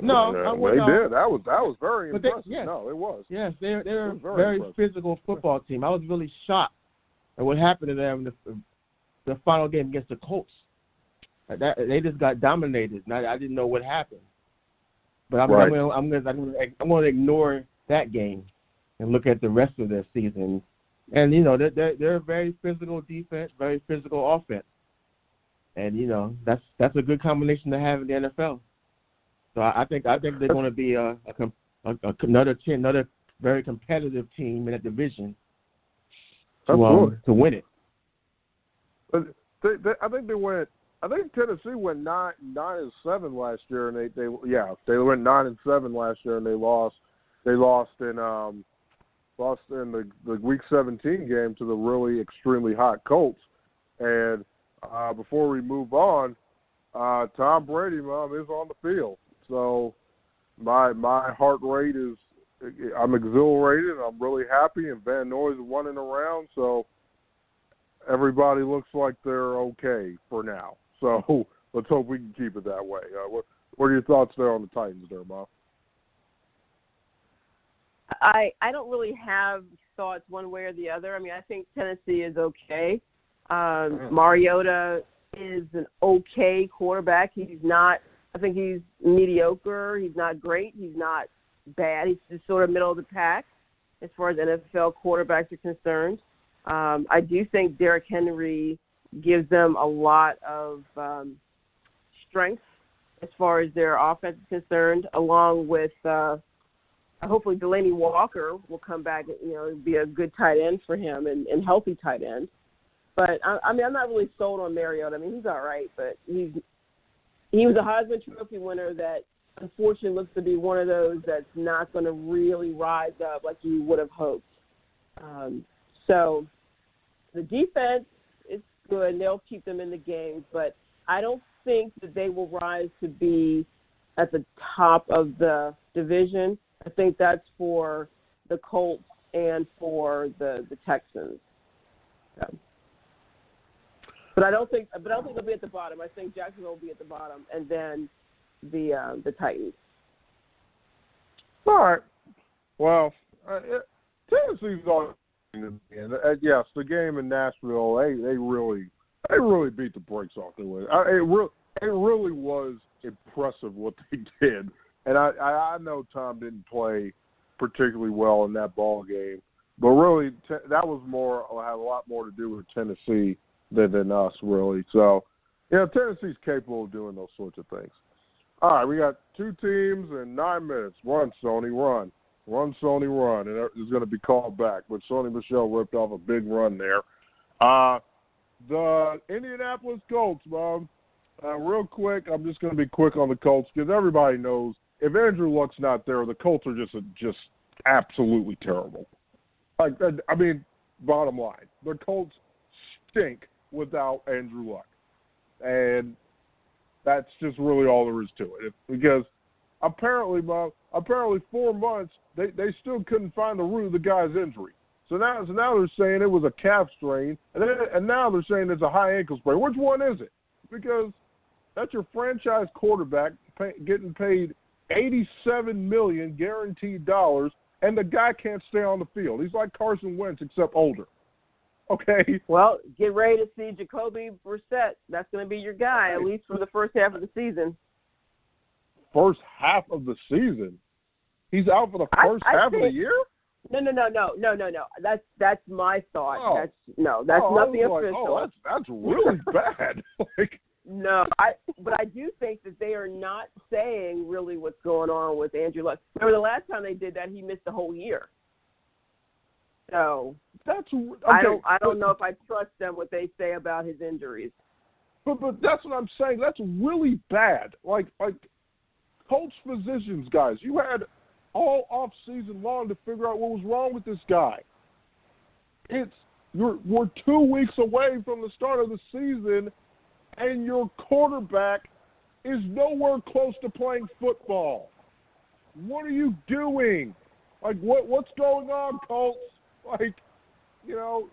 did. That was very impressive. It was. Yes, they're a very physical football team. I was really shocked at what happened to them in the final game against the Colts. They just got dominated, and I didn't know what happened. But I'm going to ignore that game and look at the rest of their season. And you know, they're a very physical defense, very physical offense, and you know that's a good combination to have in the NFL. So I think they're going to be another team, another very competitive team in that division to win it. But I think Tennessee went 9-7 last year, and they went 9-7 last year, and they lost in the Week 17 game to the really extremely hot Colts. And before we move on, Tom Brady, Mom, is on the field. So my heart rate is – I'm exhilarated. I'm really happy, and Van Noy's running around. So everybody looks like they're okay for now. So let's hope we can keep it that way. What are your thoughts there on the Titans there, Mom? I don't really have thoughts one way or the other. I mean, I think Tennessee is okay. Mariota is an okay quarterback. He's not – I think he's mediocre. He's not great. He's not bad. He's just sort of middle of the pack as far as NFL quarterbacks are concerned. I do think Derrick Henry gives them a lot of strength as far as their offense is concerned, along with hopefully Delaney Walker will come back, you know, be a good tight end for him and healthy tight end. But, I'm not really sold on Mariota. I mean, he's all right, but He was a Heisman Trophy winner that unfortunately looks to be one of those that's not going to really rise up like you would have hoped. So the defense is good, and they'll keep them in the game, but I don't think that they will rise to be at the top of the division. I think that's for the Colts and for the Texans. So. But I don't think they'll be at the bottom. I think Jacksonville will be at the bottom, and then the Titans. All right. Well, Tennessee's on. Yes, the game in Nashville. They really beat the brakes off their way. It really was impressive what they did. And I know Tom didn't play particularly well in that ball game. But really, that was more had a lot more to do with Tennessee than us, really. So, yeah, Tennessee's capable of doing those sorts of things. All right, we got two teams in 9 minutes. Run, Sony, run. Run, Sony, run. And it's going to be called back. But Sony Michel ripped off a big run there. The Indianapolis Colts, Mom. Real quick, I'm just going to be quick on the Colts because everybody knows if Andrew Luck's not there, the Colts are just absolutely terrible. Like, I mean, bottom line, the Colts stink without Andrew Luck. And that's just really all there is to it. Because apparently, Bob, 4 months, they still couldn't find the root of the guy's injury. So now they're saying it was a calf strain, and now they're saying it's a high ankle sprain. Which one is it? Because that's your franchise quarterback getting paid $87 million guaranteed dollars, and the guy can't stay on the field. He's like Carson Wentz, except older. Okay. Well, get ready to see Jacoby Brissett. That's going to be your guy, at least for the first half of the season. First half of the season? He's out for the first half of the year? No. That's my thought. Oh. That's nothing official. That's really bad. No, but I do think that they are not saying really what's going on with Andrew Luck. Remember the last time they did that, he missed the whole year. So that's okay. I don't know if I trust them what they say about his injuries. But that's what I'm saying. That's really bad. Like Colts physicians, guys, you had all off season long to figure out what was wrong with this guy. We're 2 weeks away from the start of the season, and your quarterback is nowhere close to playing football. What are you doing? Like, what's going on, Colts? Like, you know,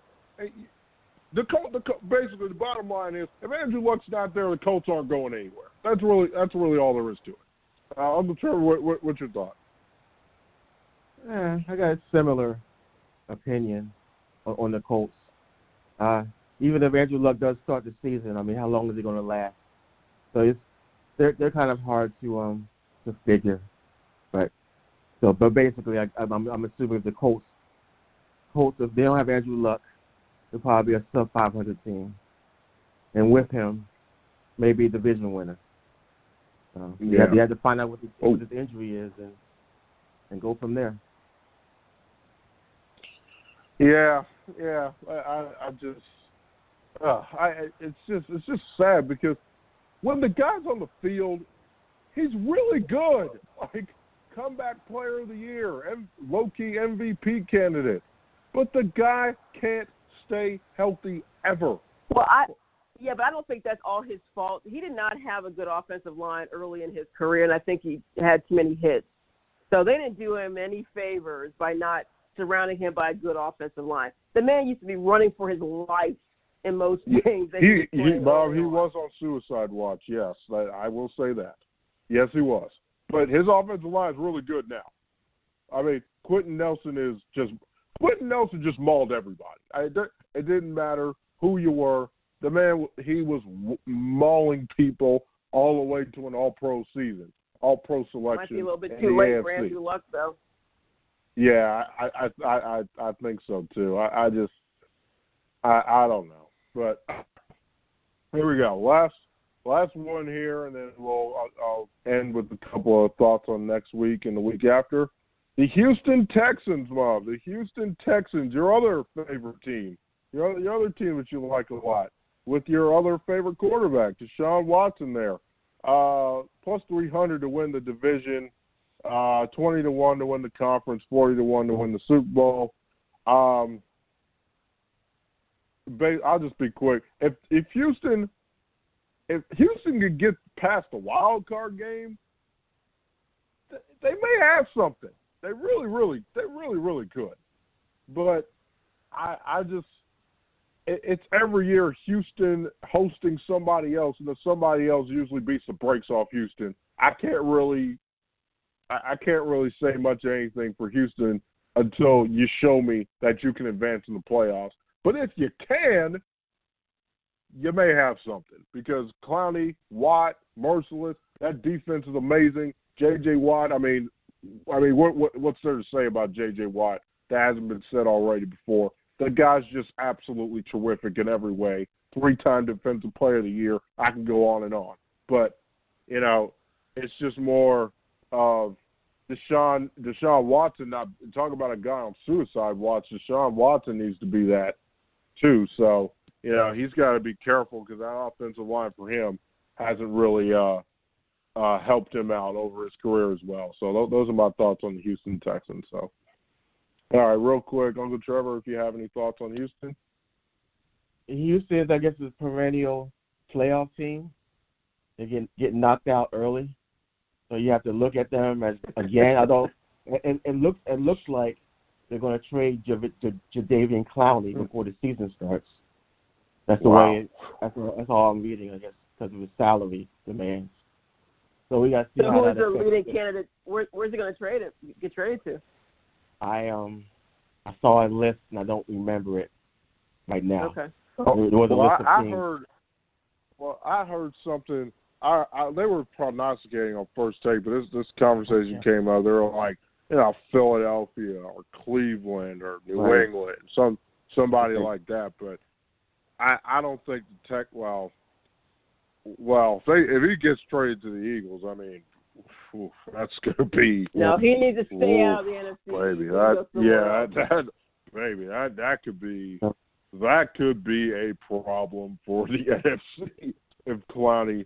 basically the bottom line is if Andrew Luck's not there, the Colts aren't going anywhere. That's really all there is to it. I'm not sure what's your thought. I got a similar opinion on the Colts. Even if Andrew Luck does start the season, I mean, how long is it going to last? So they're kind of hard to figure. But basically, I'm assuming if the Colts, if they don't have Andrew Luck, they'll probably be a sub-500 team, and with him, maybe a division winner. They have to find out what this injury is and go from there. Yeah. It's just sad because when the guy's on the field, he's really good. Like, comeback player of the year, low-key MVP candidate. But the guy can't stay healthy ever. Well, but I don't think that's all his fault. He did not have a good offensive line early in his career, and I think he had too many hits. So they didn't do him any favors by not surrounding him by a good offensive line. The man used to be running for his life in most games. Bob, he was on suicide watch, yes. I will say that. Yes, he was. But his offensive line is really good now. I mean, Quentin Nelson just mauled everybody. It didn't matter who you were. The man, he was mauling people all the way to an all-pro season, all-pro selection. Might be a little bit too late for Andrew Luck, though. Yeah, I think so, too. I don't know. But here we go. Last one here, and then I'll end with a couple of thoughts on next week and the week after. The Houston Texans, Bob. The Houston Texans, your other favorite team, your other team that you like a lot, with your other favorite quarterback, Deshaun Watson there. Plus 300 to win the division, 20-1 to win the conference, 40-1 to win the Super Bowl. I'll just be quick. If Houston could get past the wild card game, they may have something. They really could. But it's every year Houston hosting somebody else, and if somebody else usually beats the brakes off Houston, I can't really say much of anything for Houston until you show me that you can advance in the playoffs. But if you can, you may have something because Clowney, Watt, Merciless, that defense is amazing. J.J. Watt, I mean, I mean, what's there to say about J.J. Watt that hasn't been said already before? That guy's just absolutely terrific in every way. 3-time Defensive Player of the Year. I can go on and on. But, you know, it's just more of Deshaun Watson. Not talk about a guy on suicide watch. Deshaun Watson needs to be that too. So, you know, he's got to be careful because that offensive line for him hasn't really helped him out over his career as well. So those are my thoughts on the Houston Texans. So, all right, real quick, Uncle Trevor, if you have any thoughts on Houston. Houston, I guess, is a perennial playoff team. They get knocked out early, so you have to look at them as again. I don't. It looks like they're going to trade Jadeveon Clowney before the season starts. That's the way. That's all I'm reading, I guess, because of his salary demands. So we got to see so who's their leading candidate? Where's he going to trade it? Get traded to? I saw a list and I don't remember it right now. Okay. I heard something. They were prognosticating on First Take, but this conversation came up. They were like, you know, Philadelphia or Cleveland or New England, somebody like that. But I don't think the Tech. Well, if he gets traded to the Eagles, I mean, that's gonna be. No, he needs to stay out of the NFC. Baby, that could be a problem for the NFC if Clowney,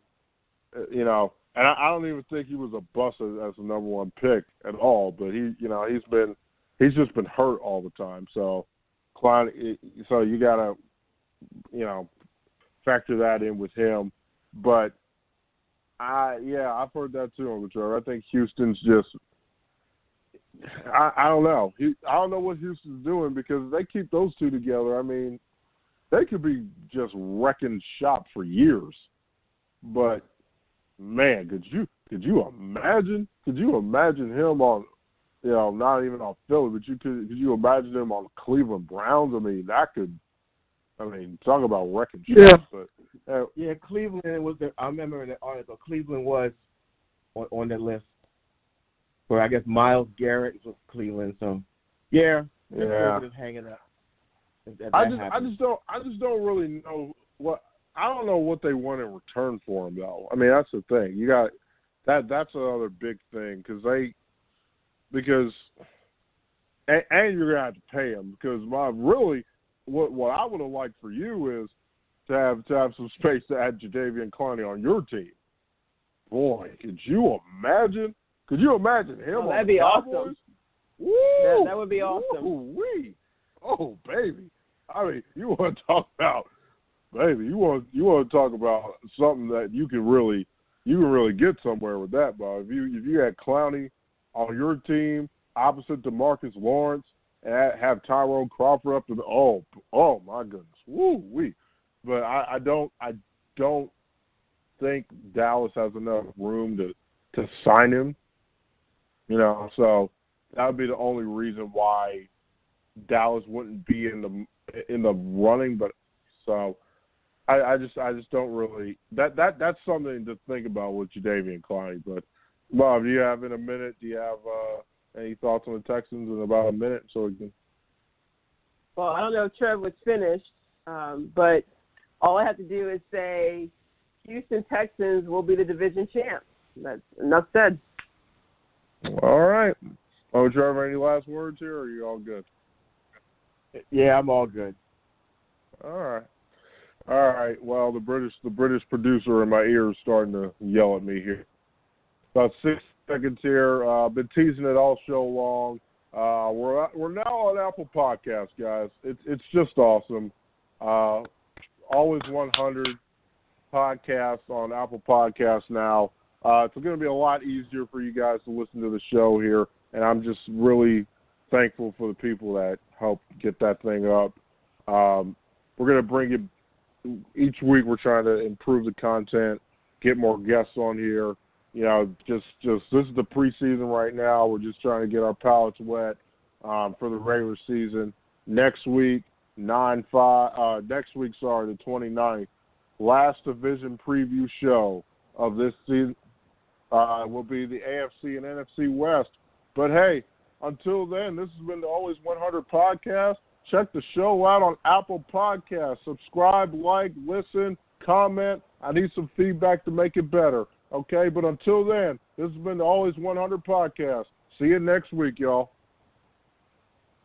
you know, and I don't even think he was a bust as the number one pick at all. But he, you know, he's just been hurt all the time. So Clowney, so you gotta, you know, factor that in with him. But I've heard that too on the show. I think Houston's just. I don't know. I don't know what Houston's doing because if they keep those two together, I mean, they could be just wrecking shop for years. But man, could you imagine him on, you know, not even on Philly, but could you imagine him on Cleveland Browns? I mean, talk about wrecking shop. Yeah. But Cleveland was I remember in the article, Cleveland was on that list. Where I guess Myles Garrett was Cleveland, so they're just hanging up. I don't know what they want in return for him though. I mean that's the thing. You got that. That's another big thing because you're gonna have to pay him because what I would have liked for you is to have some space to add Jadeveon Clowney on your team. Boy, could you imagine? Could you imagine him? Oh, that'd be awesome. Woo! That would be awesome. Woo-wee. Oh, baby. I mean, you want to talk about something that you can really get somewhere with that, Bob. If you had Clowney on your team opposite DeMarcus Lawrence and have Tyrone Crawford up to the oh my goodness, woo-wee. But I don't think Dallas has enough room to sign him. You know, so that would be the only reason why Dallas wouldn't be in the running. But so I just don't really that's something to think about with Jadeveon Clowney. But Bob, do you have any thoughts on the Texans in about a minute? So we can. Well, I don't know if Trev was finished, but all I have to do is say Houston Texans will be the division champ. That's enough said. All right. Oh, Trevor, any last words here, or are you all good? Yeah, I'm all good. All right. Well, the British producer in my ear is starting to yell at me here. About 6 seconds here. I've been teasing it all show long. We're now on Apple Podcasts, guys. It's just awesome. Always 100 podcasts on Apple Podcasts now. It's going to be a lot easier for you guys to listen to the show here, and I'm just really thankful for the people that helped get that thing up. We're going to bring you each week. We're trying to improve the content, get more guests on here. You know, just this is the preseason right now. We're just trying to get our palates wet for the regular season. Next week, the 29th, last division preview show of this season. Will be the AFC and NFC West But, hey, until then, this has been the Always 100 podcast. Check the show out on Apple Podcasts. Subscribe, like, listen, comment. I need some feedback to make it better. Okay, but until then, this has been the Always 100 podcast. See you next week, y'all.